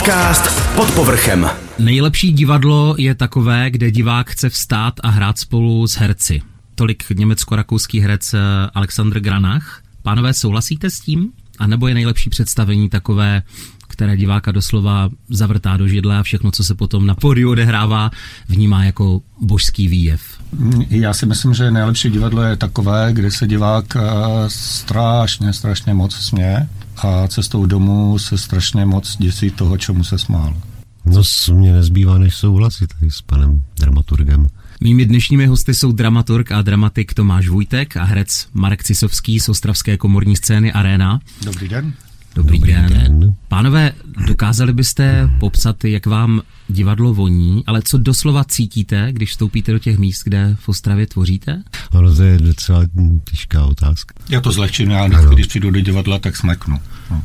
Podcast Pod povrchem. Nejlepší divadlo je takové, kde divák chce vstát a hrát spolu s herci. Tolik německo-rakouský herec Alexandr Granach. Pánové, souhlasíte s tím? A nebo je nejlepší představení takové, které diváka doslova zavrtá do židle a všechno, co se potom na pódiu odehrává, vnímá jako božský výjev? Já si myslím, že nejlepší divadlo je takové, kde se divák strašně moc směje a cestou domů se strašně moc děsí toho, čemu se smál. No, mě nezbývá, než souhlasit s panem dramaturgem. Mými dnešními hosty jsou dramaturg a dramatik Tomáš Vůjtek a herec Marek Cisovský z Ostravské komorní scény Aréna. Dobrý den. Dobrý den. Pánové, dokázali byste popsat, jak vám divadlo voní, ale co doslova cítíte, když vstoupíte do těch míst, kde v Ostravě tvoříte? Ano, to je docela těžká otázka. Já to zlehčím, když přijdu do divadla, tak smeknu. No.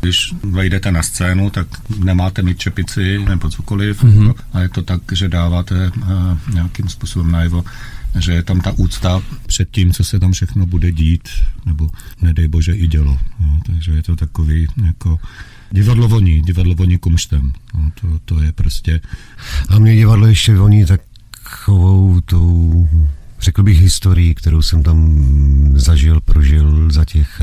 Když vejdete na scénu, tak nemáte mít čepici nebo cokoliv, a je to tak, že dáváte nějakým způsobem najevo, že je tam ta úcta před tím, co se tam všechno bude dít, nebo nedej bože i dělo. No, takže je to takový jako divadlo voní kumštem. No, to je prostě. A mě divadlo ještě voní takovou tou, řekl bych, historii, kterou jsem tam prožil za těch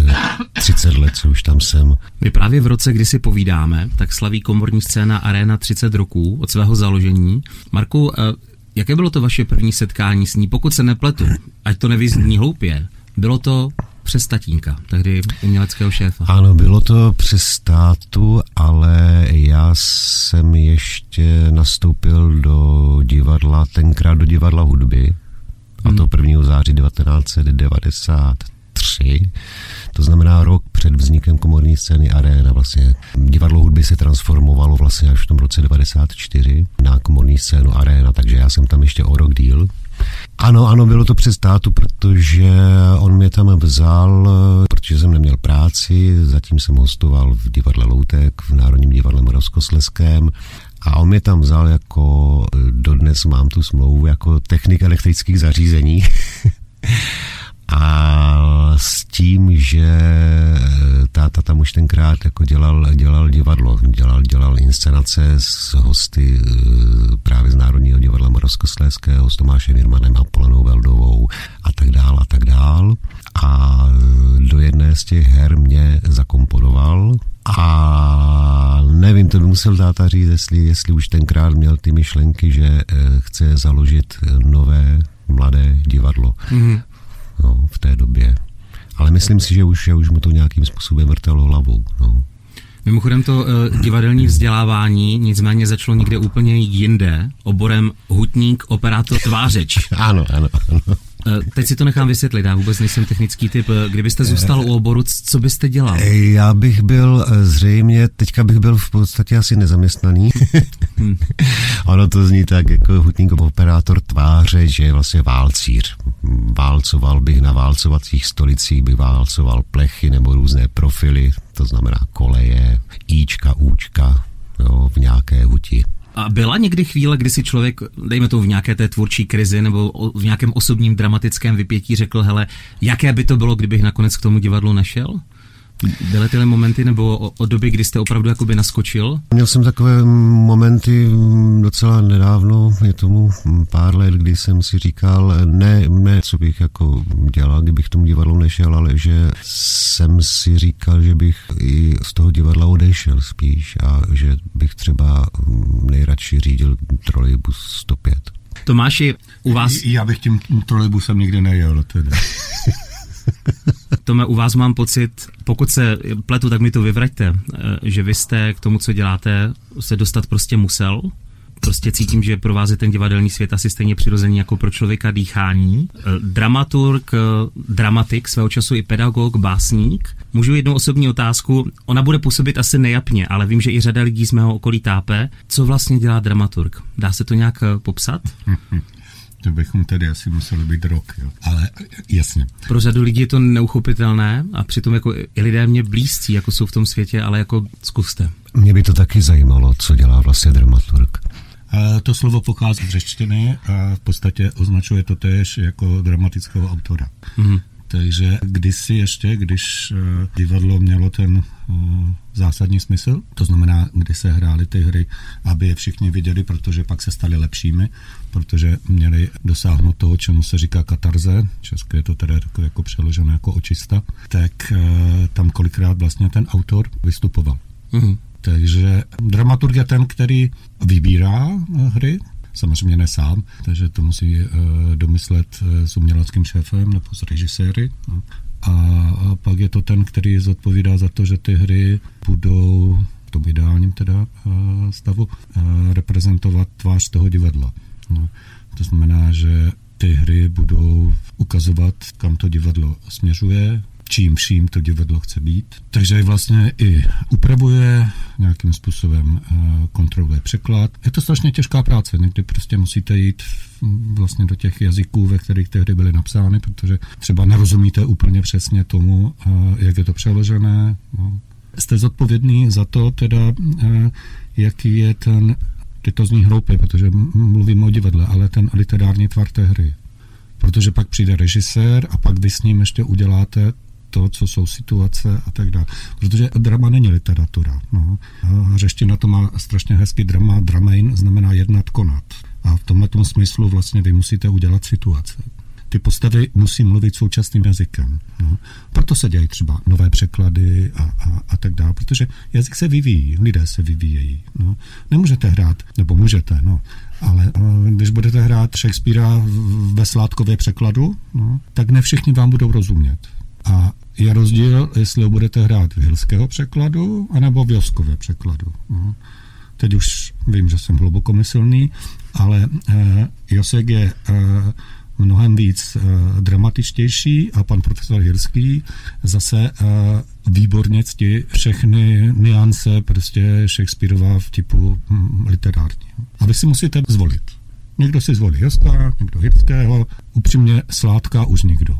30 let, co už tam jsem. My právě v roce, kdy si povídáme, tak slaví komorní scéna Aréna 30 roků od svého založení. Marku, jaké bylo to vaše první setkání s ní? Pokud se nepletu, ať to nevyzní hloupě, bylo to přes tatínka, tehdy uměleckého šéfa. Ano, bylo to přes tátu, ale já jsem ještě nastoupil do divadla, tenkrát do divadla hudby, a to 1. září 1993, to znamená rok před vznikem komorní scény Aréna. Vlastně divadlo hudby se transformovalo vlastně až v tom roce 1994 na komorní scénu Aréna, takže já jsem tam ještě o rok díl. Ano, bylo to přes tátu, protože on mě tam vzal, protože jsem neměl práci, zatím jsem hostoval v divadle Loutek, v Národním divadle Moravskoslezském, a on mě tam vzal jako, dodnes mám tu smlouvu, jako technik elektrických zařízení. A s tím, že táta tam už tenkrát jako dělal divadlo, dělal inscenace s hosty právě z Národního divadla Moravskoslezského, s Tomášem Irmanem, Apolenou Veldovou a tak dál. A do jedné z těch her mě zakomponoval. A nevím, to by musel táta říct, jestli už tenkrát měl ty myšlenky, že chce založit nové mladé divadlo. No, v té době. Ale myslím si, že už mu to nějakým způsobem vrtalo hlavou. No. Mimochodem to divadelní vzdělávání nicméně začalo někde úplně jinde, oborem hutník, operátor, tvářeč. Ano. Teď si to nechám vysvětlit, já vůbec nejsem technický typ. Kdybyste zůstal u oboru, co byste dělal? Já bych byl zřejmě, teďka bych byl v podstatě asi nezaměstnaný. Ono to zní tak jako hutník, operátor, tváře, že je vlastně válcíř. Válcoval bych na válcovacích stolicích, bych válcoval plechy nebo různé profily, to znamená koleje, íčka, účka, jo, v nějaké huti. A byla někdy chvíle, kdy si člověk, dejme to v nějaké té tvůrčí krizi nebo v nějakém osobním dramatickém vypětí řekl, hele, jaké by to bylo, kdybych nakonec k tomu divadlu nešel? Byly tyhle momenty, nebo od doby, kdy jste opravdu jakoby naskočil? Měl jsem takové momenty docela nedávno, je tomu pár let, kdy jsem si říkal, ne, co bych jako dělal, kdybych k tomu divadlu nešel, ale že jsem si říkal, že bych i z toho divadla odešel spíš a že bych třeba nejradši řídil trolejbus 105. Tomáši, u vás... Já bych tím trolejbusem nikdy nejel teda. Tome, u vás mám pocit, pokud se pletu, tak mi to vyvraťte, že vy jste k tomu, co děláte, se dostat prostě musel. Prostě cítím, že pro vás je ten divadelní svět asi stejně přirozený jako pro člověka dýchání. Dramaturg, dramatik, svého času i pedagog, básník. Můžu jednu osobní otázku, ona bude působit asi nejapně, ale vím, že i řada lidí z mého okolí tápe. Co vlastně dělá dramaturg? Dá se to nějak popsat? To bychom tedy asi museli být rok, jo. Ale jasně. Pro řadu lidí je to neuchopitelné a přitom jako i lidé mě blízcí, jako jsou v tom světě, ale jako zkuste. Mě by to taky zajímalo, co dělá vlastně dramaturg. To slovo pochází z řečtiny a v podstatě označuje to též jako dramatického autora. Takže kdysi ještě, když divadlo mělo ten zásadní smysl, to znamená, kdy se hrály ty hry, aby je všichni viděli, protože pak se staly lepšími, protože měli dosáhnout toho, čemu se říká katarze, česky je to teda jako přeložené jako očista, tak tam kolikrát vlastně ten autor vystupoval. Mm-hmm. Takže dramaturg je ten, který vybírá hry, samozřejmě ne sám, takže to musí domyslet s uměleckým šéfem nebo s režiséry. No. A pak je to ten, který zodpovídá za to, že ty hry budou v tom ideálním teda stavu reprezentovat tvář toho divadla. No. To znamená, že ty hry budou ukazovat, kam to divadlo směřuje, čím vším to divadlo chce být. Takže vlastně i upravuje, nějakým způsobem kontroluje překlad. Je to strašně těžká práce, někdy prostě musíte jít vlastně do těch jazyků, ve kterých tehdy byly napsány, protože třeba nerozumíte úplně přesně tomu, jak je to přeložené. No. Jste zodpovědný za to, teda, jaký je ten, teď to zní hloupě, protože mluvíme o divadle, ale ten literární tvar té hry. Protože pak přijde režisér a pak vy s ním ještě uděláte to, co jsou situace a tak dále. Protože drama není literatura. No. Řeština to má strašně hezký drama. Dramain znamená jednat, konat. A v tomhle tom smyslu vlastně vy musíte udělat situace. Ty postavy musí mluvit současným jazykem. No. Proto se dělají třeba nové překlady a tak dále. Protože jazyk se vyvíjí, lidé se vyvíjejí. No. Nemůžete hrát, nebo můžete, no. Ale když budete hrát Shakespearea ve Sládkově překladu, no, tak ne všichni vám budou rozumět. A je rozdíl, jestli ho budete hrát v Hirského překladu, anebo v Joskově překladu. No. Teď už vím, že jsem hlubokomyslný, ale Josek je mnohem víc dramatičtější a pan profesor Hirský zase výborně ctí všechny nuance prostě Shakespeareova v typu literární. A vy si musíte zvolit. Někdo si zvolí Joska, někdo Hirského, upřímně Sládka už nikdo.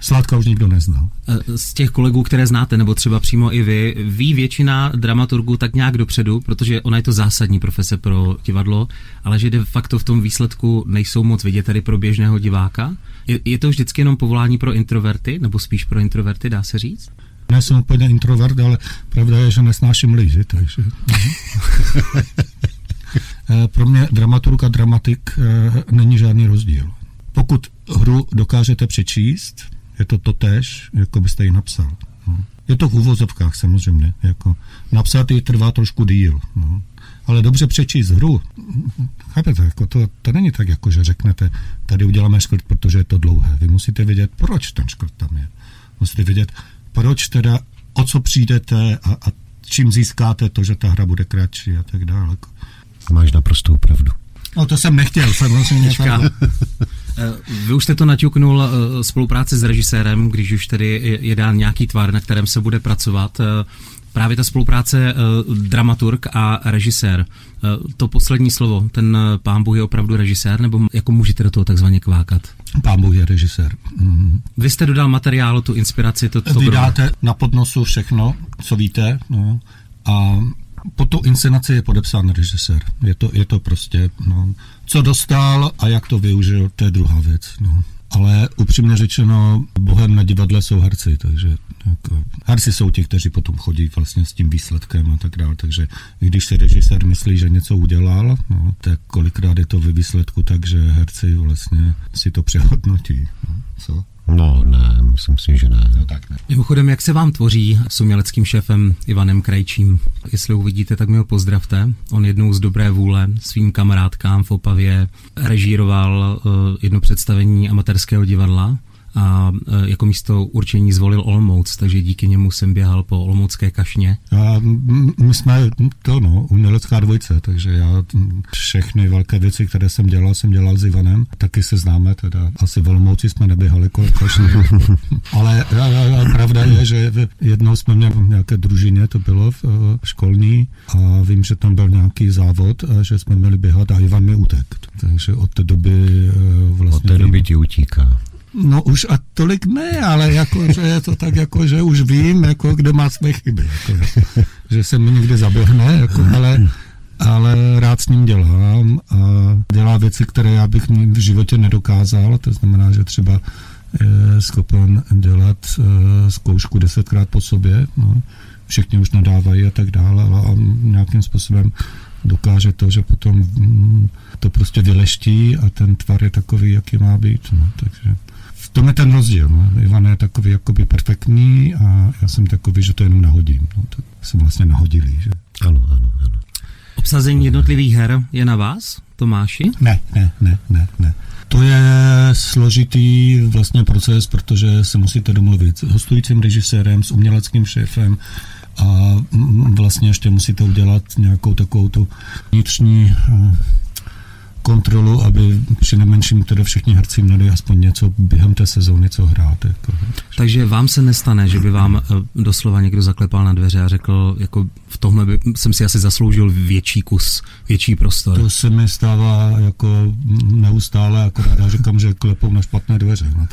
Sládka už nikdo neznal. Z těch kolegů, které znáte, nebo třeba přímo i vy, ví většina dramaturgů tak nějak dopředu, protože ona je to zásadní profese pro divadlo, ale že de facto v tom výsledku nejsou moc vidět tady pro běžného diváka. Je to vždycky jenom povolání pro introverty, nebo spíš pro introverty, dá se říct? Já jsem úplně introvert, ale pravda je, že nesnáším lidi, takže... Pro mě dramaturg a dramatik není žádný rozdíl. Pokud hru dokážete přečíst, je to totéž, jako byste ji napsal. No. Je to v uvozovkách samozřejmě. Jako napsat ji trvá trošku díl. No. Ale dobře přečíst hru, chápete, jako to není tak, jako že řeknete, tady uděláme škrt, protože je to dlouhé. Vy musíte vědět, proč ten škrt tam je. Musíte vědět, proč teda, o co přijdete a čím získáte to, že ta hra bude kratší a tak dále. Máš naprostou pravdu. No to jsem nechtěl, samozřejmě. Vy už jste to naťuknul spolupráce s režisérem, když už tedy je dán nějaký tvar, na kterém se bude pracovat. Právě ta spolupráce dramaturg a režisér. To poslední slovo, ten pán Bůh je opravdu režisér, nebo jako můžete do toho takzvaně kvákat? Pán Bůh je režisér. Mm-hmm. Vy jste dodal materiálu, tu inspiraci. Vy dáte na podnosu všechno, co víte, no, a po tu inscenaci je podepsán režisér. Je to prostě, no, co dostal a jak to využil, to je druhá věc, no. Ale upřímně řečeno, bohem na divadle jsou herci, takže jako, herci jsou ti, kteří potom chodí vlastně s tím výsledkem a tak dále, takže když si režisér myslí, že něco udělal, no, tak kolikrát je to ve výsledku tak, že herci vlastně si to přehodnotí, no, co? No ne, myslím si, že ne. No, tak ne. Mimochodem, jak se vám tvoří s uměleckým šéfem Ivanem Krajčím? Jestli ho uvidíte, tak mi ho pozdravte. On jednou z dobré vůle svým kamarádkám v Opavě režíroval jedno představení amatérského divadla a jako místo určení zvolil Olomouc, takže díky němu jsem běhal po olomoucké kašně. A my jsme to, no, umělecká dvojice, takže já všechny velké věci, které jsem dělal s Ivanem, taky se známe, teda asi v Olomouci jsme neběhali kolem kašny. Ale pravda je, že jednou jsme měli nějaké družině, to bylo v školní, a vím, že tam byl nějaký závod, že jsme měli běhat a Ivan mi utekl. Takže od té doby vlastně... Od té doby ti utíká. No už a tolik ne, ale jako, že je to tak, jako, že už vím, jako, kde má své chyby. Jako, že se mi někde zaběhne, jako, ale rád s ním dělám a dělá věci, které já bych v životě nedokázal. To znamená, že třeba je schopen dělat zkoušku 10krát po sobě. No. Všichni už nadávají a tak dále, ale nějakým způsobem dokáže to, že potom to prostě vyleští a ten tvar je takový, jaký má být. No. Takže v tom je ten rozdíl. No. Ivan je takový jakoby perfektní a já jsem takový, že to jenom nahodím. No. Tak jsem vlastně nahodilý. Že? Ano. Obsazení jednotlivých her je na vás, Tomáši? Ne. To je složitý vlastně proces, protože se musíte domluvit s hostujícím režisérem, s uměleckým šéfem a vlastně ještě musíte udělat nějakou takovou tu vnitřní kontrolu, aby přinejmenším tedy všichni herci měli aspoň něco během té sezóny, co hrát. Jako. Takže vám se nestane, že by vám doslova někdo zaklepal na dveře a řekl, jako v tomhle jsem si asi zasloužil větší kus, větší prostor. To se mi stává jako neustále, akorát já říkám, že klepou na špatné dveře. No,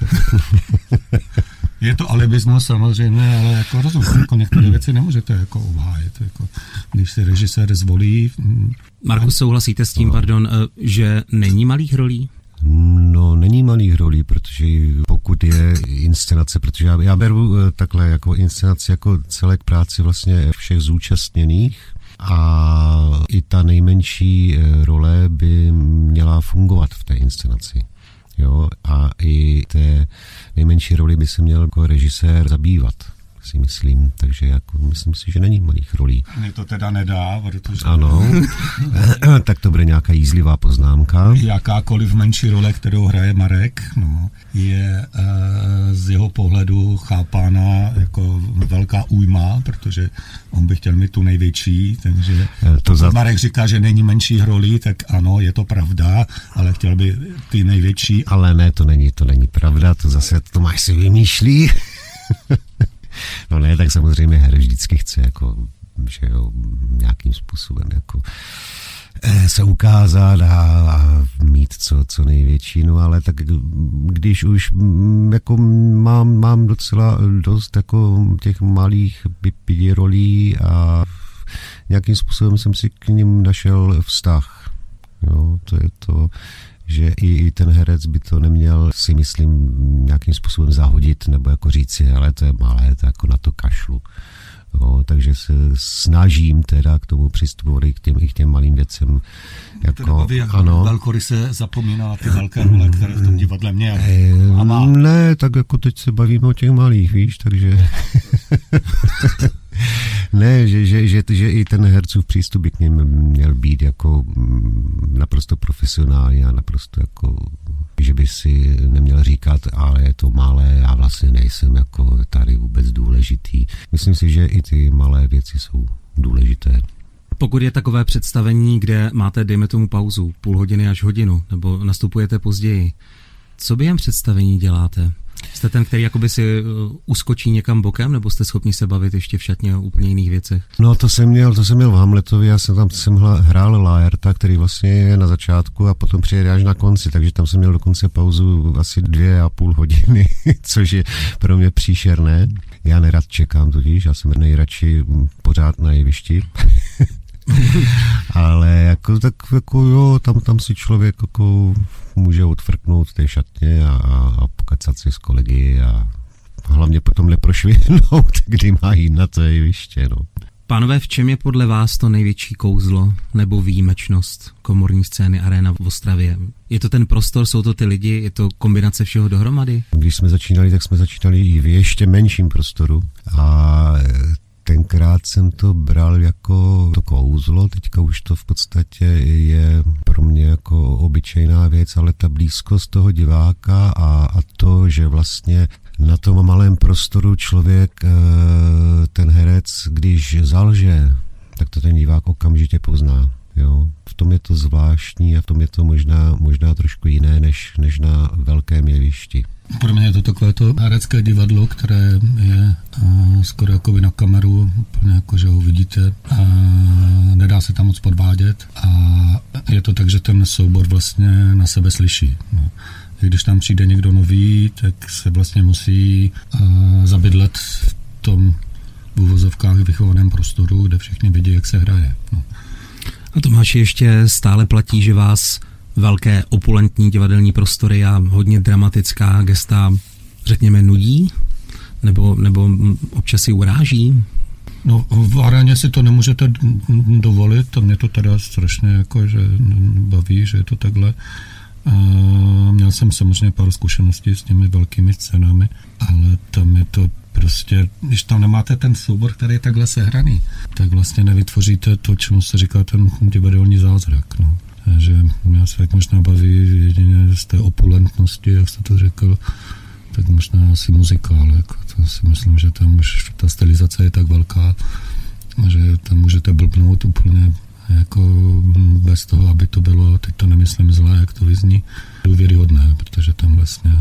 je to alibismus samozřejmě, ale jako rozumím, jako některé věci nemůžete jako obhájit, jako když se režisér zvolí. Marku, souhlasíte s tím, pardon, že není malých rolí? No, není malých rolí, protože pokud je inscenace, protože já beru takhle jako inscenaci jako celek práci vlastně všech zúčastněných a i ta nejmenší role by měla fungovat v té inscenaci. Jo, a i té nejmenší roli by se měl jako režisér zabývat, si myslím. Takže jako myslím si, že není malých rolí. Mně to teda nedá, protože... Ano, tak to bude nějaká jízlivá poznámka. Jakákoliv menší role, kterou hraje Marek, no, je z jeho pohledu chápána jako velká újma, protože on by chtěl mít tu největší, takže Marek říká, že není menší rolí, tak ano, je to pravda, ale chtěl by ty největší. Ale ne, to není pravda, to zase Tomáš si vymýšlí. No ne, tak samozřejmě her vždycky chce, jako, že jo, nějakým způsobem jako, se ukázat a mít co největší, no ale tak když už jako mám docela dost jako, těch malých rolí a nějakým způsobem jsem si k nim našel vztah, jo, to je to, že i ten herec by to neměl, si myslím, nějakým způsobem zahodit nebo jako říci, ale to je malé, to jako na to kašlu. Jo, takže se snažím teda k tomu přistupovat i k těm malým věcem. Jako, ano. Velkory se zapomíná ty velké role, které v tom divadle mě a má. Ne, tak jako teď se bavíme o těch malých, víš, takže... Ne, že i ten hercův přístup k něm měl být jako naprosto profesionální a naprosto jako, že by si neměl říkat, ale je to malé, já vlastně nejsem jako tady vůbec důležitý. Myslím si, že i ty malé věci jsou důležité. Pokud je takové představení, kde máte, dejme tomu pauzu, půl hodiny až hodinu, nebo nastupujete později, co během představení děláte? Jste ten, který jakoby si uskočí někam bokem, nebo jste schopni se bavit ještě v šatně o úplně jiných věcech? No to jsem měl v Hamletovi, já jsem tam hrál Laerta, který vlastně je na začátku a potom přijede až na konci, takže tam jsem měl dokonce pauzu asi 2,5 hodiny, což je pro mě příšerné. Já nerad čekám tudíž, já jsem nejradši pořád na jevišti. Ale jako tak jako jo, tam si člověk jako může odfrknout v té šatně a pokecat si s kolegy a hlavně potom neprošvihnout, kdy má jít na to jeviště, no. Pánové, v čem je podle vás to největší kouzlo nebo výjimečnost komorní scény Aréna v Ostravě? Je to ten prostor, jsou to ty lidi, je to kombinace všeho dohromady? Když jsme začínali, tak jsme začínali i v ještě menším prostoru a tenkrát jsem to bral jako to kouzlo, teďka už to v podstatě je pro mě jako obyčejná věc, ale ta blízkost toho diváka a to, že vlastně na tom malém prostoru člověk, ten herec, když zalže, tak to ten divák okamžitě pozná. Jo. V tom je to zvláštní a v tom je to možná trošku jiné než na velkém jevišti. Pro mě je to takové to herecké divadlo, které je skoro jako by na kameru, úplně jako, že ho vidíte. Nedá se tam moc podvádět a je to tak, že ten soubor vlastně na sebe slyší. No. Když tam přijde někdo nový, tak se vlastně musí zabydlet v tom v uvozovkách vychovaném prostoru, kde všichni vidí, jak se hraje. No. A Tomáši, ještě stále platí, že vás velké opulentní divadelní prostory a hodně dramatická gesta řekněme, nudí? Nebo občas si uráží? No, v Aréně si to nemůžete dovolit, a mě to teda strašně jako, že baví, že je to takhle. A měl jsem samozřejmě pár zkušeností s těmi velkými scénami, ale tam je to prostě, když tam nemáte ten soubor, který je takhle sehraný, tak vlastně nevytvoříte to, čemu se říká ten divadelní zázrak, no. Takže mě se tak možná baví jedině z té opulentnosti, jak jste to řekl, tak možná asi muzikál, jako to si myslím, že tam už ta stylizace je tak velká, že tam můžete blbnout úplně jako bez toho, aby to bylo, teď to nemyslím zlé, jak to vyzní, důvěryhodné, protože tam vlastně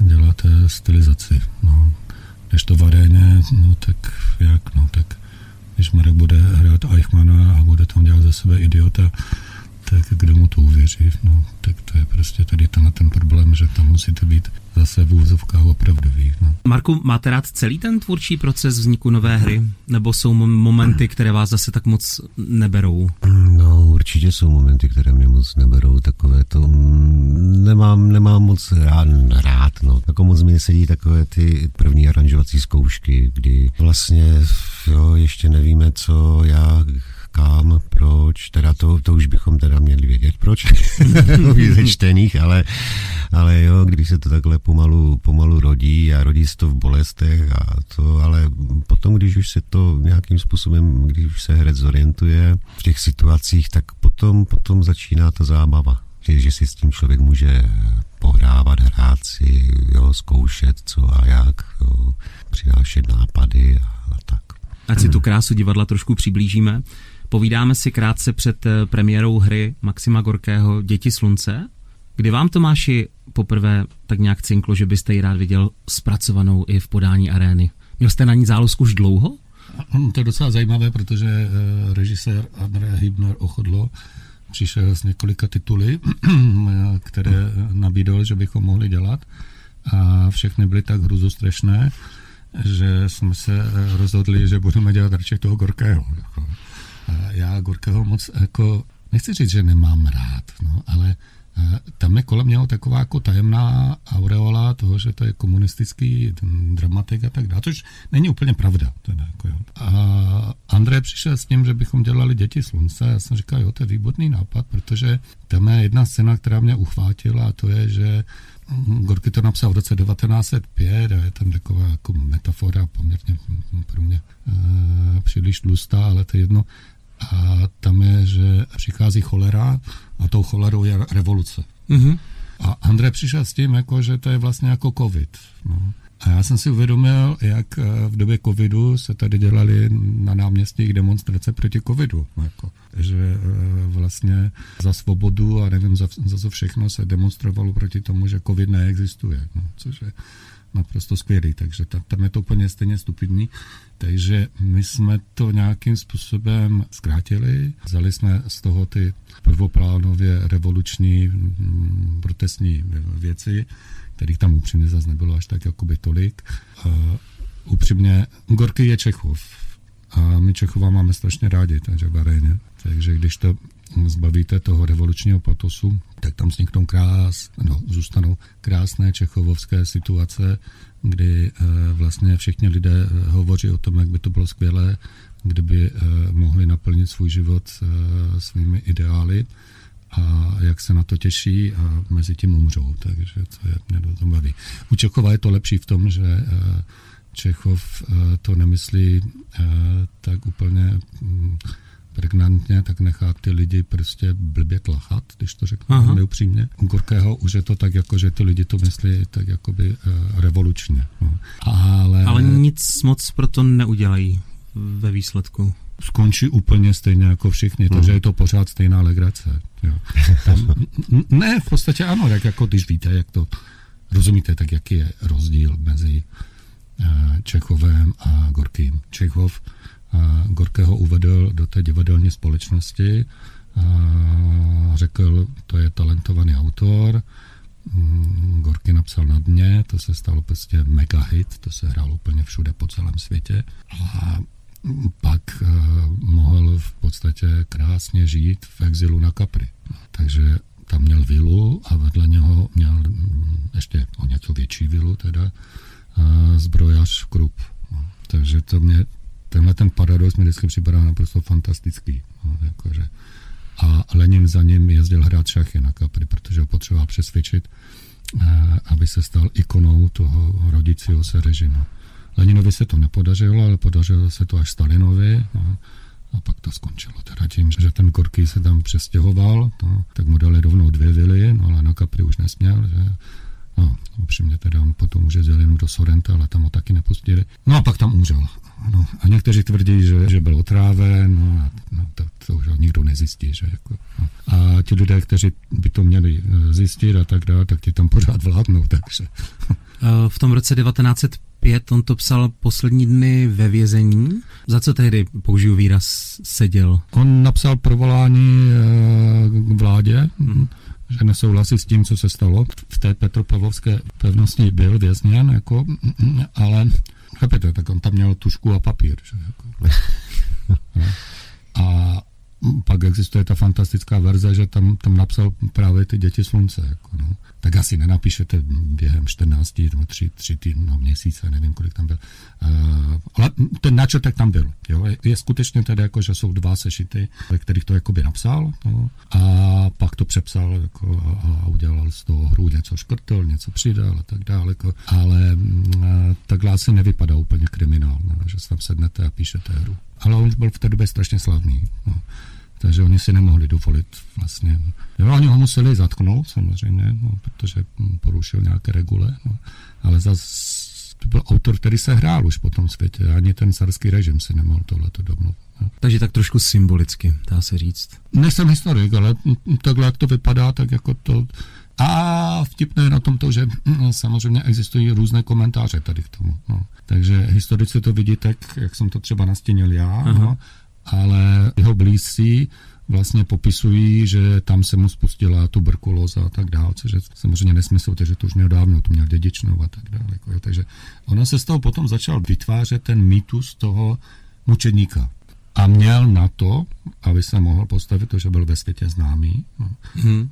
děláte stylizaci, no. Když to v Aréně, no tak jak, no tak když Marek bude hrát Eichmanna a bude tam dělat ze sebe idiota, tak kdo mu to uvěří, no, tak to je prostě tady ten problém, že tam musíte být zase v úvozovkách opravdový. No. Marku, máte rád celý ten tvůrčí proces vzniku nové hry? Nebo jsou momenty, které vás zase tak moc neberou? No, určitě jsou momenty, které mě moc neberou, takové to nemám moc rád, no. Jako moc mi sedí takové ty první aranžovací zkoušky, kdy vlastně, jo, ještě nevíme, co, jak, kam, proč, teda to už bychom teda měli vědět, proč, ze čtených, ale jo, když se to takhle pomalu rodí a rodí se to v bolestech a to, ale potom, když už se to nějakým způsobem, když už se herec zorientuje v těch situacích, tak potom začíná ta zábava, že si s tím člověk může pohrávat, hrát si, jo, zkoušet co a jak, jo, přinášet nápady a tak. Ať si tu krásu divadla trošku přiblížíme. Povídáme si krátce před premiérou hry Maxima Gorkého Děti slunce. Kdy vám, Tomáši, poprvé tak nějak cinklo, že byste ji rád viděl zpracovanou i v podání Arény? Měl jste na ní zálusku už dlouho? To je docela zajímavé, protože režisér Andrzej Hübner-Ochodlo přišel s několika tituly, které nabídl, že bychom mohli dělat. A všechny byly tak hruzostrašné, že jsme se rozhodli, že budeme dělat radši toho Gorkého. Já Gorkého moc, jako, nechci říct, že nemám rád, no, ale tam je kolem něho taková jako tajemná aureola toho, že to je komunistický dramatik a tak dále, což není úplně pravda. Teda, jako, jo. A Andrej přišel s tím, že bychom dělali Děti slunce. Já jsem říkal, jo, to je výborný nápad, protože tam je jedna scéna, která mě uchvátila, a to je, že Gorkij to napsal v roce 1905 a je tam taková jako metafora poměrně pro mě příliš tlustá, ale to je jedno. A tam je, že přichází cholera a tou cholerou je revoluce. Mm-hmm. A Andrej přišel s tím, jako, že to je vlastně jako covid. No. A já jsem si uvědomil, jak v době covidu se tady dělali na náměstích demonstrace proti covidu. Jako, že vlastně za svobodu a nevím, za co všechno se demonstrovalo proti tomu, že covid neexistuje. No, což je naprosto skvělý, takže tam je to úplně stejně stupidní. Takže my jsme to nějakým způsobem zkrátili, vzali jsme z toho ty prvoplánově revoluční protestní věci, kterých tam upřímně zase nebylo až tak jakoby tolik. Upřímně, Gorkij je Čechov a my Čechova máme strašně rádi, takže v Aréně. Takže když to zbavíte toho revolučního patosu, tak tam vzniknou zůstanou krásné čechovovské situace, kdy vlastně všichni lidé hovoří o tom, jak by to bylo skvělé, kdyby mohli naplnit svůj život svými ideály a jak se na to těší a mezi tím umřou, takže to je, mě to baví. U Čechova je to lepší v tom, že Čechov to nemyslí tak úplně pregnantně, tak nechá ty lidi prostě blbě tlachat, když to řeknu neupřímně. U Gorkého už je to tak, jako, že ty lidi to myslí tak jakoby revolučně. No. Ale nic moc pro to neudělají ve výsledku. Skončí úplně stejně jako všichni, takže je to pořád stejná legrace. Jo. Tam, ne, v podstatě ano, tak jako když víte, jak to rozumíte, tak jaký je rozdíl mezi Čechovem a Gorkým. Čechov Gorkého uvedl do té divadelní společnosti a řekl, to je talentovaný autor. Gorkij napsal Na dně, to se stalo prostě mega hit, to se hrálo úplně všude po celém světě. A pak mohl v podstatě krásně žít v exilu na Capri. Takže tam měl vilu a vedle něho měl ještě o něco větší vilu teda zbrojař Krupp. Takže to mě, tenhle ten paradox mi vždycky připadá naprosto fantastický. Jakože. A Lenin za ním jezdil hrát šachy na kapry, protože ho potřeboval přesvědčit, aby se stal ikonou toho rodícího se režimu. Leninovi se to nepodařilo, ale podařilo se to až Stalinovi. A pak to skončilo teda tím, že ten Gorkij se tam přestěhoval, no, tak mu dali rovnou 2 vily, no, ale na kapry už nesměl, že? No, upřímně teda on potom už jel jenom do Sorrenta, ale tam ho taky nepustili. No a pak tam umřel. No, a někteří tvrdí, že byl otráven, no, a, no, to už nikdo nezjistí, že? Jako, no. A ti lidé, kteří by to měli zjistit a tak dále, tak ti tam pořád vládnou, takže. V tom roce 1905 on to psal poslední dny ve vězení. Za co tehdy, použiju výraz, seděl? On napsal provolání k vládě, že nesouhlasí s tím, co se stalo. V té Petropavlovské pevnosti byl vězněn, jako, ale chápete, tak on tam měl tušku a papír. Že, jako. A pak existuje ta fantastická verze, že tam napsal právě ty Děti slunce. Jako, no. Tak asi nenapíšete během 14 nebo 3 týdnů, no, měsíce, nevím, kolik tam byl. Ale ten náčrtek tam byl. Jo. Je skutečně tedy, jako, že jsou 2 sešity, ve kterých to jakoby napsal, no, a pak to přepsal jako, a udělal z toho hru, něco škrtl, něco přidal a tak dále. Jako. Ale takhle asi nevypadá úplně kriminál, no, že se tam sednete a píšete hru. Ale on byl v té době strašně slavný. No. Takže oni si nemohli dovolit vlastně. Jo, oni ho museli zatknout samozřejmě, no, protože porušil nějaké regule, no. Ale zase to byl autor, který se hrál už po tom světě. Ani ten carský režim si nemohl tohleto domluvit. No. Takže tak trošku symbolicky, dá se říct. Nejsem historik, ale takhle, jak to vypadá, tak jako to... A vtipné na tom to, že samozřejmě existují různé komentáře tady k tomu. No. Takže historici to vidí tak, jak jsem to třeba nastínil já, no, ale jeho blízcí vlastně popisují, že tam se mu spustila tuberkulóza a tak dále, což je samozřejmě nesmysl, takže to už měl dávno, to měl dědičnou a tak dále. Takže ono se z toho potom začal vytvářet ten mýtus toho mučedníka. A měl na to, aby se mohl postavit, to, že byl ve světě známý, no,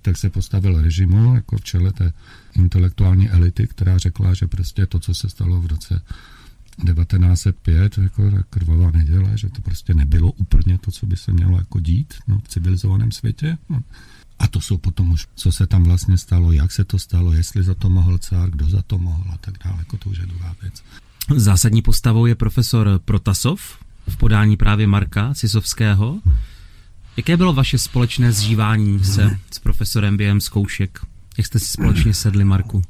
tak se postavil režimu, jako v čele té intelektuální elity, která řekla, že prostě to, co se stalo v roce 1905, jako ta krvavá neděle, že to prostě nebylo úplně to, co by se mělo jako dít, no, v civilizovaném světě. No. A to jsou potom už, co se tam vlastně stalo, jak se to stalo, jestli za to mohl cár, kdo za to mohl a tak dále, jako to už je druhá věc. Zásadní postavou je profesor Protasov, v podání právě Marka Cisovského. Jaké bylo vaše společné zžívání se s profesorem během zkoušek? Jak jste si společně sedli, Marku?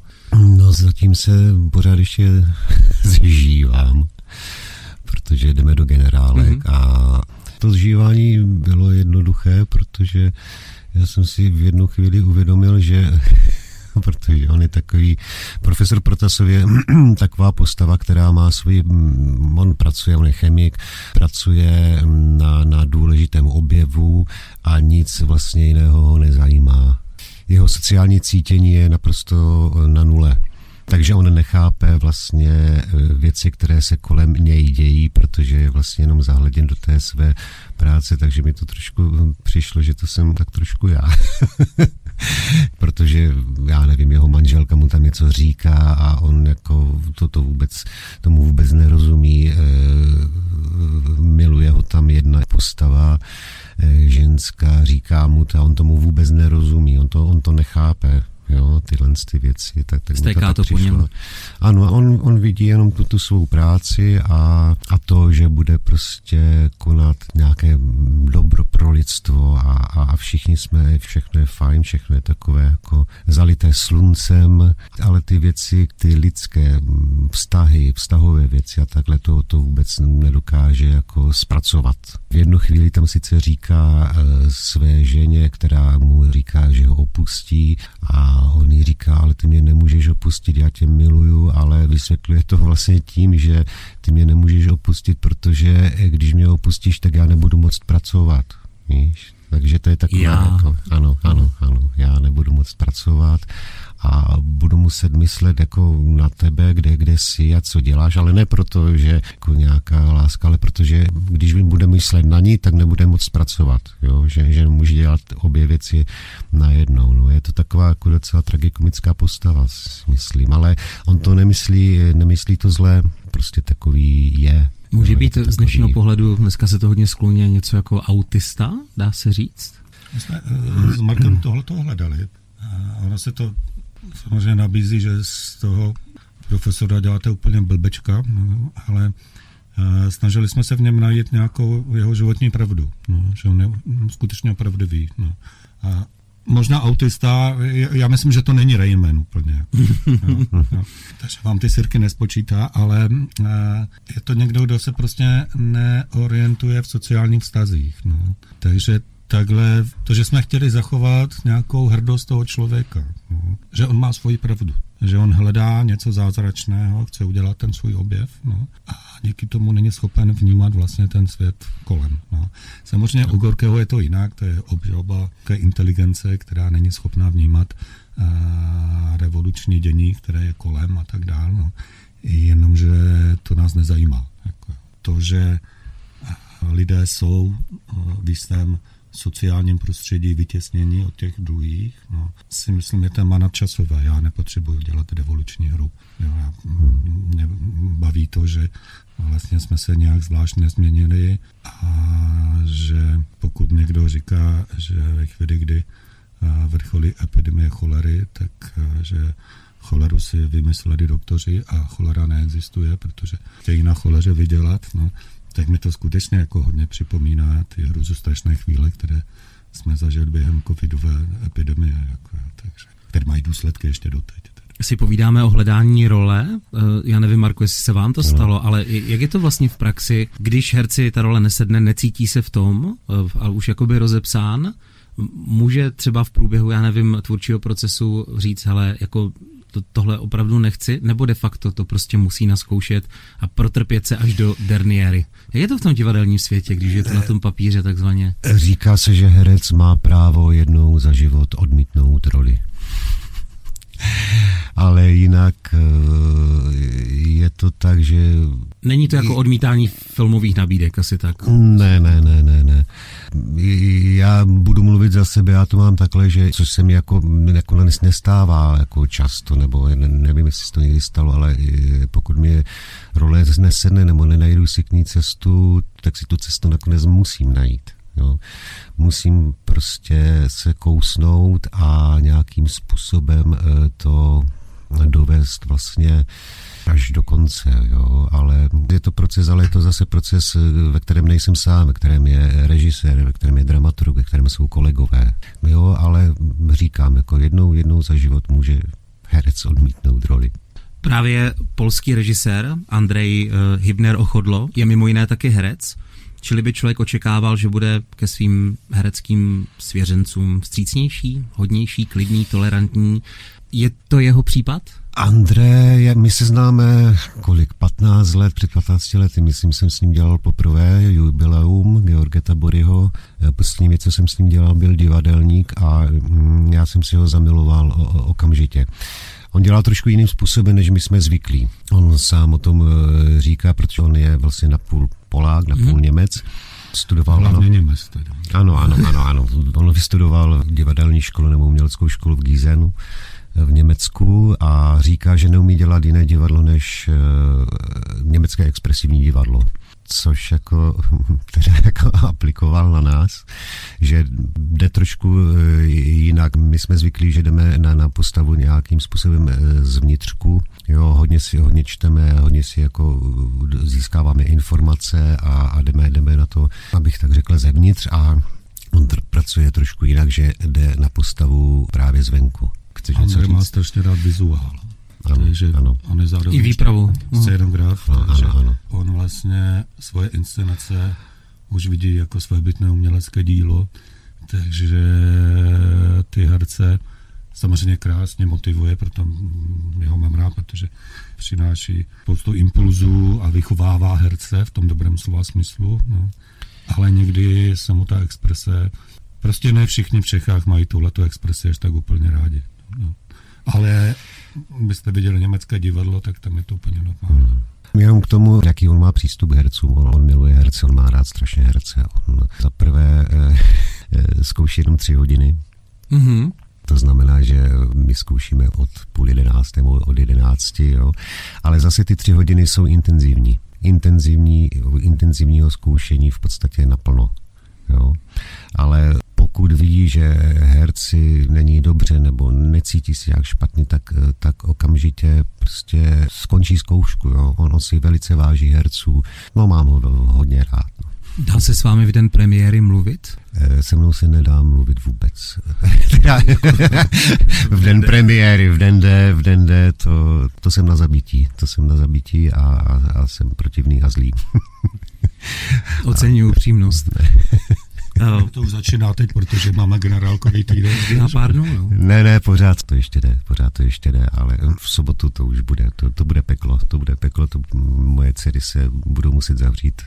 No, zatím se pořád ještě zžívám, protože jdeme do generálek a to zžívání bylo jednoduché, protože já jsem si v jednu chvíli uvědomil, že protože on je takový, profesor Protasov je taková postava, která má svůj, on pracuje, on je chemik, pracuje na důležitém objevu a nic vlastně jiného ho nezajímá. Jeho sociální cítění je naprosto na nule. Takže on nechápe vlastně věci, které se kolem něj dějí, protože je vlastně jenom zahleděn do té své práce, takže mi to trošku přišlo, že to jsem tak trošku já. Protože, já nevím, jeho manželka mu tam něco říká a on jako tomu vůbec nerozumí. Miluje ho tam jedna postava ženská, říká mu to a on tomu vůbec nerozumí, on to nechápe. Jo, tyhle ty věci. Tak stéká to po něm. Ano, on vidí jenom tu svou práci a to, že bude prostě konat nějaké dobro pro lidstvo a všechno je fajn, všechno je takové jako zalité sluncem, ale ty věci, ty lidské vztahy, vztahové věci a takhle to vůbec nedokáže jako zpracovat. V jednu chvíli tam sice říká své ženě, která mu říká, že ho opustí a on jí říká, ale ty mě nemůžeš opustit, já tě miluju, ale vysvětluje to vlastně tím, že ty mě nemůžeš opustit, protože když mě opustíš, tak já nebudu moct pracovat, víš? Takže to je takové, jako, ano, já nebudu moct pracovat a budu muset myslet jako na tebe, kde jsi a co děláš, ale ne proto, že jako nějaká láska, ale protože když bude myslet na ní, tak nebude moc pracovat, jo? Že může dělat obě věci najednou. No, je to taková jako docela tragikomická postava, myslím, ale on to nemyslí to zlé, prostě takový je. Může být z dnešního pohledu, dneska se to hodně skloní, něco jako autista, dá se říct? My jsme s Markem tohleto hledali. A ono se to samozřejmě nabízí, že z toho profesora děláte úplně blbečka, no, ale snažili jsme se v něm najít nějakou jeho životní pravdu, no, že on je skutečně opravdivý. No. A možná autista, já myslím, že to není Rayman úplně. Jo. Takže vám ty sirky nespočítá, ale je to někdo, kdo se prostě neorientuje v sociálních vztazích. No. Takže takhle, to, že jsme chtěli zachovat nějakou hrdost toho člověka, no, že on má svoji pravdu, že on hledá něco zázračného, chce udělat ten svůj objev, no, a díky tomu není schopen vnímat vlastně ten svět kolem. No. Samozřejmě u Gorkého je to jinak, to je obžaloba ke inteligence, která není schopná vnímat revoluční dění, které je kolem a tak dále, no. Jenomže to nás nezajímá. Jako to, že lidé jsou v jistém sociálním prostředí vytěsnění od těch druhých, no, si myslím, je téma nadčasové. Já nepotřebuji dělat revoluční hru. Jo, mě baví to, že vlastně jsme se nějak zvlášť nezměnili a že pokud někdo říká, že ve chvíli, kdy vrcholí epidemie cholery, tak že choleru si vymysleli doktoři a cholera neexistuje, protože chtějí na choleře vydělat, no, tak mi to skutečně jako hodně připomíná ty hruzostrašné chvíle, které jsme zažili během covidové epidemie, jako, takže, které mají důsledky ještě doteď. Si povídáme o hledání role. Já nevím, Marku, jestli se vám to stalo, ale jak je to vlastně v praxi, když herci ta role nesedne, necítí se v tom, ale už jakoby rozepsán, může třeba v průběhu, já nevím, tvůrčího procesu říct, hele, jako tohle opravdu nechci, nebo de facto to prostě musí naskoušet a protrpět se až do derniéry. Jak je to v tom divadelním světě, když je to na tom papíře takzvaně? Říká se, že herec má právo jednou za život odmítnout roli. Ale jinak je to tak, že... Není to jako odmítání filmových nabídek, asi tak? Ne. Já budu mluvit za sebe, já to mám takhle, že což se mi jako nestává jako často, nebo nevím, jestli se to někdy stalo, ale pokud mě role nesedne nebo nenajdu si k ní cestu, tak si tu cestu nakonec musím najít. Jo. Musím prostě se kousnout a nějakým způsobem to dovést vlastně až do konce, jo, ale je to proces, ale je to zase proces, ve kterém nejsem sám, ve kterém je režisér, ve kterém je dramaturg, ve kterém jsou kolegové, jo, ale říkám, jako jednou za život může herec odmítnout roli. Právě polský režisér Andrzej Hübner-Ochodlo je mimo jiné taky herec. Čili by člověk očekával, že bude ke svým hereckým svěřencům vstřícnější, hodnější, klidný, tolerantní. Je to jeho případ? Andrej, my se známe kolik, 15 let, před 15 lety, myslím, jsem s ním dělal poprvé jubileum Georgeta Boryho. Poslední věc, co jsem s ním dělal, byl Divadelník a já jsem si ho zamiloval okamžitě. On dělá trošku jiným způsobem, než my jsme zvyklí. On sám o tom říká, protože on je vlastně napůl Polák, napůl Němec. Studoval Němec. Ano. On vystudoval divadelní školu nebo uměleckou školu v Gizenu v Německu a říká, že neumí dělat jiné divadlo než německé expresivní divadlo. Což jako aplikoval na nás, že jde trošku jinak. My jsme zvyklí, že jdeme na postavu nějakým způsobem zvnitřku. Jo, hodně čteme, hodně si jako získáváme informace a jdeme na to, abych tak řekl, zevnitř a on pracuje trošku jinak, že jde na postavu právě zvenku. Chceš něco říct? Má strašně rád vizuál. Ano. On je zároveň i výpravu. Scénograf, ano. On vlastně svoje inscenace už vidí jako svébytné umělecké dílo, takže ty herce samozřejmě krásně motivuje, proto jeho mám rád, protože přináší spoustu impulzů a vychovává herce v tom dobrém slova smyslu, no. Ale někdy se mu ta exprese, prostě ne všichni v Čechách mají tuhleto expresi až tak úplně rádi, no. Ale byste viděli německé divadlo, tak tam je to úplně normální. Jenom k tomu, jaký on má přístup k hercům. On miluje herce, on má rád strašně herce. On za prvé zkouší jenom 3 hodiny. Mm-hmm. To znamená, že my zkoušíme od 10:30 nebo od 11, jo. Ale zase ty 3 hodiny jsou intenzivní. Intenzivního zkoušení v podstatě naplno. Jo. Ale pokud ví, že herci není dobře nebo necítí se nějak špatně, tak okamžitě prostě skončí zkoušku. Jo. On si velice váží herců. No, mám ho hodně rád. No. Dá se s vámi v den premiéry mluvit? Se mnou se nedá mluvit vůbec. V den premiéry, to jsem na zabití. A jsem protivný a zlý. Oceňuji upřímnost. To už začíná teď, protože máme generálkový týden. Na pár dnů, no. Ne, pořád to ještě jde, ale v sobotu to už bude, to bude peklo, to moje dcery se budou muset zavřít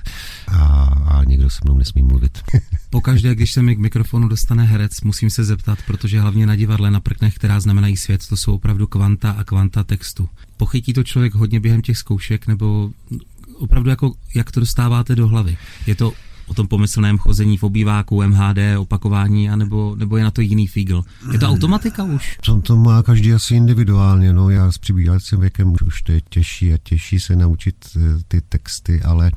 a nikdo se mnou nesmí mluvit. Pokaždé, když se mi k mikrofonu dostane herec, musím se zeptat, protože hlavně na divadle, na prknech, která znamenají svět, to jsou opravdu kvanta a kvanta textu. Pochytí to člověk hodně během těch zkoušek, nebo opravdu jako, jak to dostáváte do hlavy? Je to o tom pomyslném chození v obýváku, MHD, opakování, anebo je na to jiný fígl? Je to automatika už? To má každý asi individuálně, no. Já s přibývajícím věkem už to je těžší a těžší se naučit ty texty, ale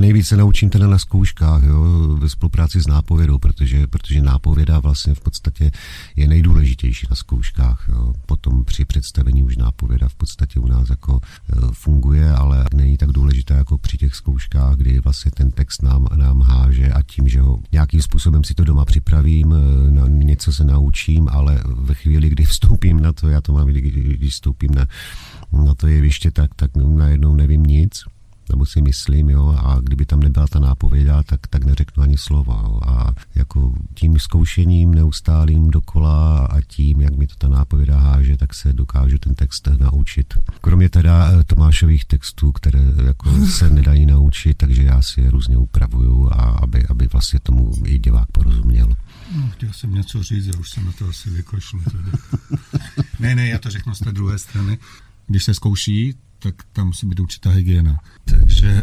nejvíc se naučím teda na zkouškách, jo, ve spolupráci s nápovědou, protože nápověda vlastně v podstatě je nejdůležitější na zkouškách, jo. Potom při představení už nápověda v podstatě u nás jako funguje, ale není tak důležitá jako při těch zkouškách, kdy vlastně ten text nám háže a tím, že ho nějakým způsobem si to doma připravím, něco se naučím, ale ve chvíli, kdy vstoupím na to, já to mám, když vstoupím na to jeviště, tak najednou nevím nic, nebo si myslím, jo, a kdyby tam nebyla ta nápověda, tak neřeknu ani slova, jo, a jako tím zkoušením neustálým dokola a tím, jak mi to ta nápověda háže, tak se dokážu ten text naučit. Kromě teda Tomášových textů, které jako se nedají naučit, takže já si je různě upravuju, a aby vlastně tomu i divák porozuměl. No, chtěl jsem něco říct, já už jsem na to asi vykašlu. Ne, já to řeknu z té druhé strany. Když se zkouší, tak tam musí být určitá hygiena. Takže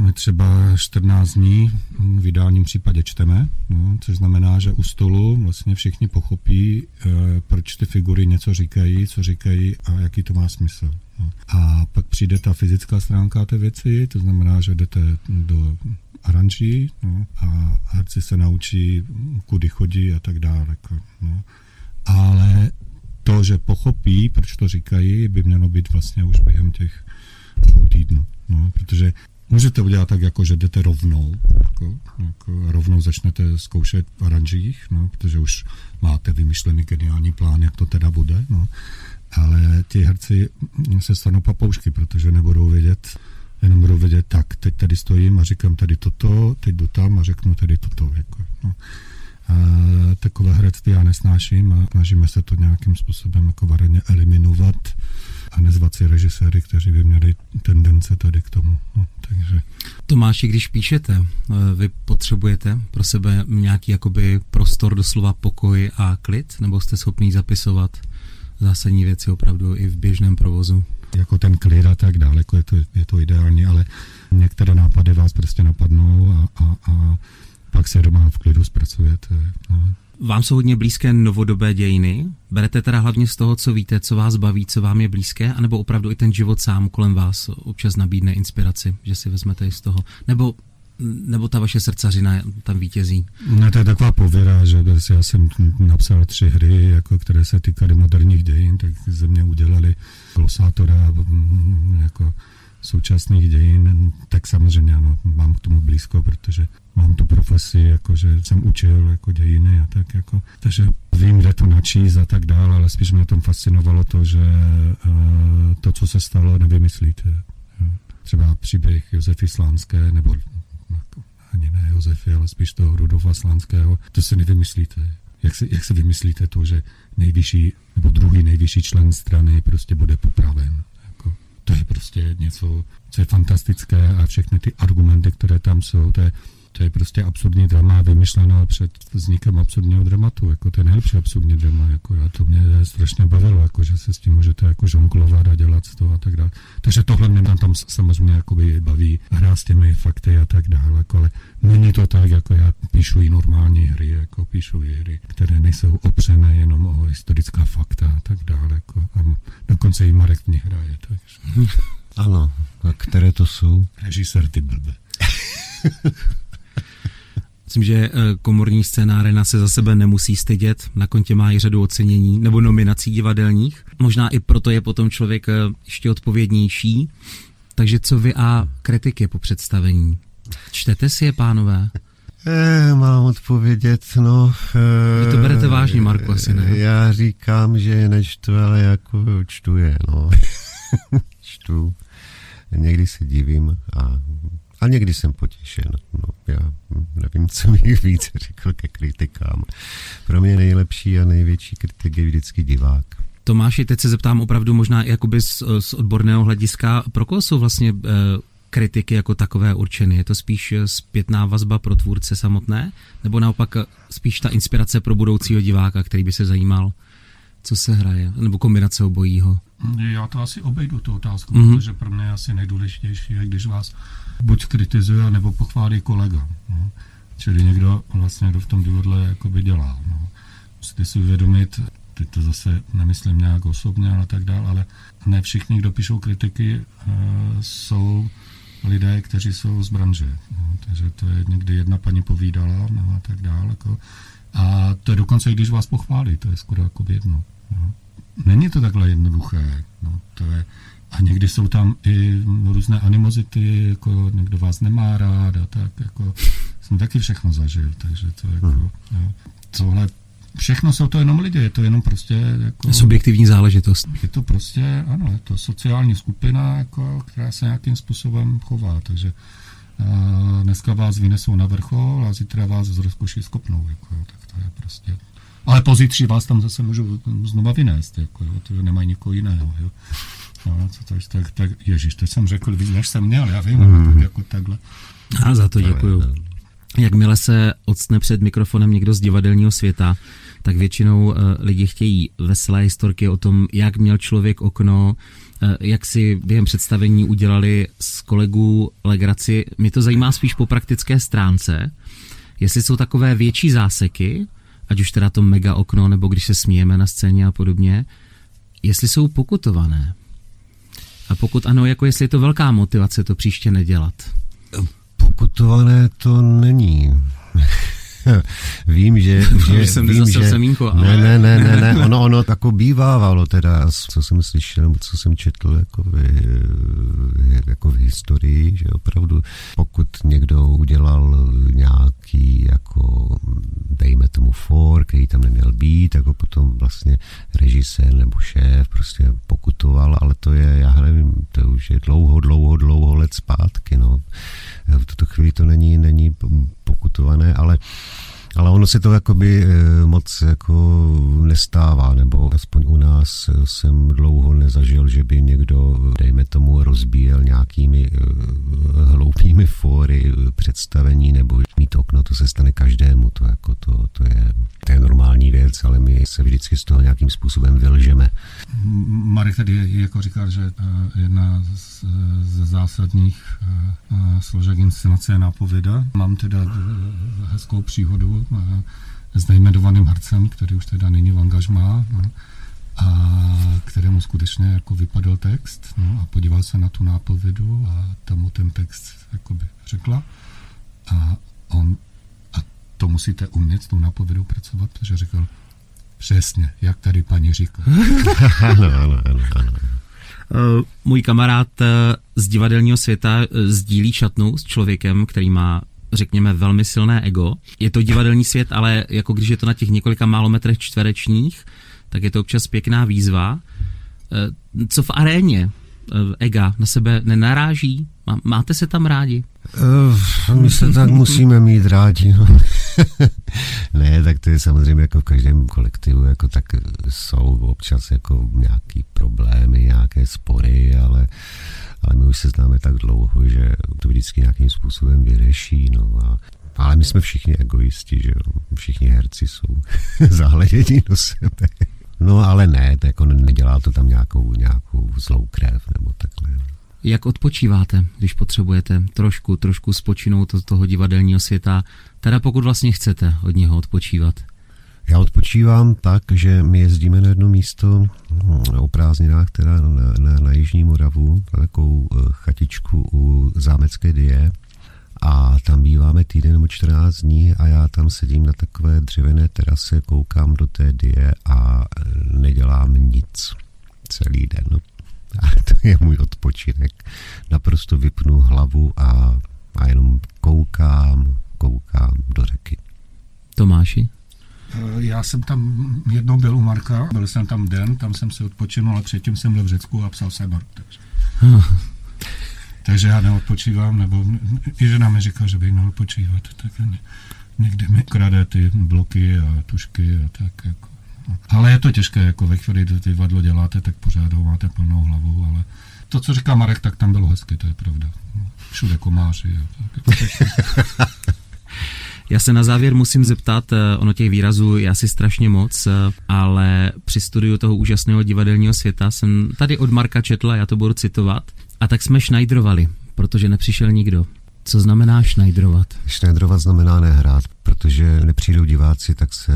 my třeba 14 dní v ideálním případě čteme, no, což znamená, že u stolu vlastně všichni pochopí, proč ty figury něco říkají, co říkají a jaký to má smysl. No. A pak přijde ta fyzická stránka té věci, to znamená, že jdete do aranží, no, a herci se naučí, kudy chodí a tak dále. No. Ale to, že pochopí, proč to říkají, by mělo být vlastně už během těch 2 týdnů. No, protože můžete udělat tak, jako, že jdete rovnou. Rovnou začnete zkoušet v aranžích, no, protože už máte vymyšlený geniální plán, jak to teda bude. No. Ale ti herci se stanou papoušky, protože nebudou vědět, jenom budou vědět, tak, teď tady stojím a říkám tady toto, teď jdu tam a řeknu tady toto. Jako, no. A takové herectví já nesnáším a snažíme se to nějakým způsobem jako vareně eliminovat a nezvat si režiséry, kteří by měli tendence tady k tomu. No, takže. Tomáši, když píšete, vy potřebujete pro sebe nějaký jakoby prostor, doslova pokoj a klid, nebo jste schopný zapisovat zásadní věci opravdu i v běžném provozu? Jako ten klid a tak dále, jako je to ideální, ale některé nápady vás prostě napadnou a pak se doma v klidu zpracujete. No. Vám jsou hodně blízké novodobé dějiny? Berete teda hlavně z toho, co víte, co vás baví, co vám je blízké, anebo opravdu i ten život sám kolem vás občas nabídne inspiraci, že si vezmete i z toho? Nebo ta vaše srdcařina tam vítězí? No, to je taková pověra, že já jsem napsal 3 hry, jako, které se týkaly moderních dějin, tak ze mě udělali glosátora jako současných dějin, tak samozřejmě ano, mám k tomu blízko, protože mám tu profesi, jakože jsem učil jako dějiny a tak jako, takže vím, kde to načíst a tak dále, ale spíš mě tom fascinovalo to, že to, co se stalo, nevymyslíte. Třeba příběh Josefy Slánské, nebo ani ne Josefy, ale spíš toho Rudolfa Slánského, to si nevymyslíte. Jak se vymyslíte to, že nejvyšší, nebo druhý nejvyšší člen strany prostě bude popraven? To je prostě něco, co je fantastické a všechny ty argumenty, které tam jsou, to je To je prostě absurdní drama, vymyšlená před vznikem absurdního dramatu, jako to je nejlepší absurdní drama, jako a to mě strašně bavilo, jako že se s tím můžete jako žonglovat a dělat z toho a tak dále. Takže tohle mě tam samozřejmě jakoby baví, hra s těmi fakty a tak dále, jako, ale není to tak, jako já píšu i normální hry, jako píšu i hry, které nejsou opřené jenom o historická fakta a tak dále, jako a dokonce i Marek v nich hraje, takže. Ano, a které to jsou? Režisér, ty blbe. Myslím, že komorní scéna Aréna se za sebe nemusí stydět, na kontě má i řadu ocenění nebo nominací divadelních. Možná i proto je potom člověk ještě odpovědnější. Takže co vy a kritiky po představení? Čtete si je, pánové? Mám odpovědět, no... Vy to berete vážně, Marku, asi ne? Já říkám, že je nečtu, ale jako čtu je, no. Čtu. Někdy se divím a někdy jsem potěšen. No, já nevím, co bych víc řekl ke kritikám. Pro mě nejlepší a největší kritik je vždycky divák. Tomáši, teď se zeptám opravdu možná jakoby z odborného hlediska, pro koho jsou vlastně kritiky jako takové určeny? Je to spíš zpětná vazba pro tvůrce samotné? Nebo naopak spíš ta inspirace pro budoucího diváka, který by se zajímal, co se hraje? Nebo kombinace obojího? Já to asi obejdu, tu otázku, protože pro mě asi nejdůležitější je, když vás buď kritizuje, nebo pochválí kolega. No. Čili někdo vlastně to v tom divadle jakoby dělá. No. Musíte si uvědomit, teď to zase nemyslím nějak osobně, ale tak dál, ale ne všichni, kdo píšou kritiky, jsou lidé, kteří jsou z branže. No. Takže to je někdy jedna paní povídala, no, a tak dál. Jako. A to je dokonce, i když vás pochválí, to je skoro jakoby jedno. No. Není to takhle jednoduché. No, to je, a někdy jsou tam i různé animozity, jako někdo vás nemá rád a tak, jako jsem taky všechno zažil, takže to jako, jo, tohle, všechno jsou to jenom lidi, je to jenom prostě jako... Subjektivní záležitost. Je to prostě, ano, je to sociální skupina, jako, která se nějakým způsobem chová, takže dneska vás vynesou na vrchol a zítra vás z rozkoší skopnou, jako, tak to je prostě... Ale pozítří vás tam zase můžu znova vynést, jako, jo, to nemají nikoho jiného, jo. No, co to, tak, ježiš, teď jsem řekl víc, než jsem měl, já vím, tak, jako takhle. A za to děkuju. Jakmile se odstne před mikrofonem někdo z divadelního světa, tak většinou lidi chtějí veselé historky o tom, jak měl člověk okno, jak si během představení udělali s kolegů legraci. Mě to zajímá spíš po praktické stránce, jestli jsou takové větší záseky, ať už teda to mega okno, nebo když se smíjeme na scéně a podobně, jestli jsou pokutované. A pokud ano, jako jestli je to velká motivace to příště nedělat. Pokutované to není. Vím, že Ne, ono jako bývávalo teda, co jsem slyšel, co jsem četl jako v historii, že opravdu pokud někdo udělal nějaký jako dejme tomu for, který tam neměl být, tak ho potom vlastně režisér nebo šéf prostě pokutoval, ale to je, já nevím, to už je dlouho let zpátky, no. V tuto chvíli to není pokutované, ale ono se to jakoby moc jako nestává, nebo aspoň u nás jsem dlouho nezažil, že by někdo, dejme tomu, rozbíjel nějakými hloupými fóry představení, nebo mít okno, to se stane každému, to, jako to je normální věc, ale my se vždycky z toho nějakým způsobem vylžeme. Marek tady jako říkal, že jedna ze zásadních složek inscenace je nápověda. Mám teda hezkou příhodu s nejmenovaným hercem, který už teda není v angažmá, no, a kterému skutečně jako vypadl text, no, a podíval se na tu nápovědu a tam mu ten text jakoby řekla a on, a to musíte umět s tou nápovědou pracovat, protože řekl přesně, jak tady paní říká. Ano. Můj kamarád z divadelního světa sdílí šatnu s člověkem, který má, řekněme, velmi silné ego. Je to divadelní svět, ale jako když je to na těch několika málo metrech čtverečních, tak je to občas pěkná výzva. Co v aréně? Ega na sebe nenaráží? Máte se tam rádi? My se tak musíme mít rádi. No. Ne, tak to je samozřejmě jako v každém kolektivu, jako tak jsou občas jako nějaký problémy, nějaké spory, ale my už se známe tak dlouho, že to vždycky nějakým způsobem vyřeší, no, a Ale my jsme všichni egoisti, že jo? Všichni herci jsou zahledění do sebe. No ale ne, to jako nedělá to tam nějakou zlou krev nebo takhle. Jak odpočíváte, když potřebujete trošku spočinout od toho divadelního světa, teda pokud vlastně chcete od něho odpočívat? Já odpočívám tak, že my jezdíme na jedno místo o prázdninách, teda na Jižní Moravu, na takovou chatičku u zámecké Dyje, a tam býváme týden nebo 14 dní a já tam sedím na takové dřevěné terase, koukám do té Dyje a nedělám nic celý den. A to je můj odpočinek. Naprosto vypnu hlavu a jenom koukám do řeky. Tomáši? Já jsem tam jednou byl u Marka, byl jsem tam den, tam jsem se odpočinul, ale předtím jsem byl v Řecku a psal jsem Mark. Takže já neodpočívám, nebo i žena mi říká, že bych měl odpočívat, tak někdy mi krade ty bloky a tušky a tak jako. Ale je to těžké, jako ve chvíli, kdy ty divadlo děláte, tak pořád ho máte plnou hlavu, ale to, co říká Marek, tak tam bylo hezky, to je pravda. Všude komáři. Já se na závěr musím zeptat, ono těch výrazů je asi strašně moc, ale při studiu toho úžasného divadelního světa jsem tady od Marka četla, já to budu citovat, a tak jsme šnajdrovali, protože nepřišel nikdo. Co znamená šnajdrovat? Šnajdrovat znamená nehrát, protože nepřijdou diváci, tak se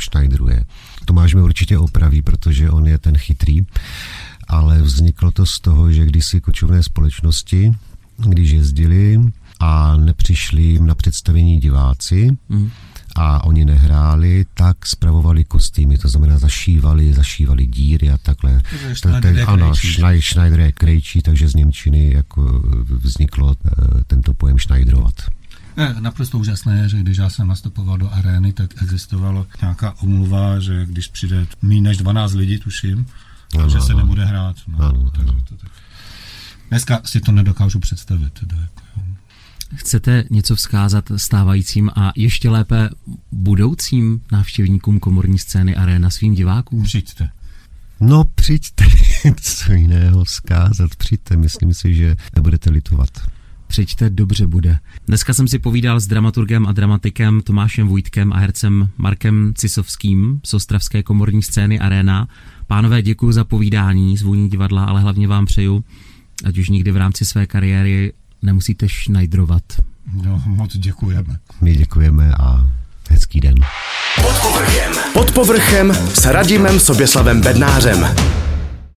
šnajdruje. Tomáš mi určitě opraví, protože on je ten chytrý, ale vzniklo to z toho, že kdysi kočovné společnosti, když jezdili a nepřišli jim na představení diváci a oni nehráli, tak spravovali kostýmy, to znamená zašívali díry a takhle. Ano, Schneider je krejčí, takže z němčiny jako vzniklo tento pojem šnajdrovat. Naprosto úžasné je, že když já jsem nastupoval do Arény, tak existovala nějaká omluva, že když přijde méně než 12 lidí, tuším, že se nebude hrát. Dneska si to nedokážu představit. Chcete něco vzkázat stávajícím a ještě lépe budoucím návštěvníkům komorní scény Aréna, svým divákům? Přijďte. No přijďte, co jiného vzkázat, přijďte, myslím si, že nebudete litovat. Přijďte, dobře bude. Dneska jsem si povídal s dramaturgem a dramatikem Tomášem Vůjtkem a hercem Markem Cisovským z Ostravské komorní scény Aréna. Pánové, děkuji za povídání z vůní divadla, ale hlavně vám přeju, ať už nikdy v rámci své kariéry nemusíte šnajdrovat. No, moc děkujeme. My děkujeme a hezký den. Pod povrchem s Radimem Soběslavem Bednářem.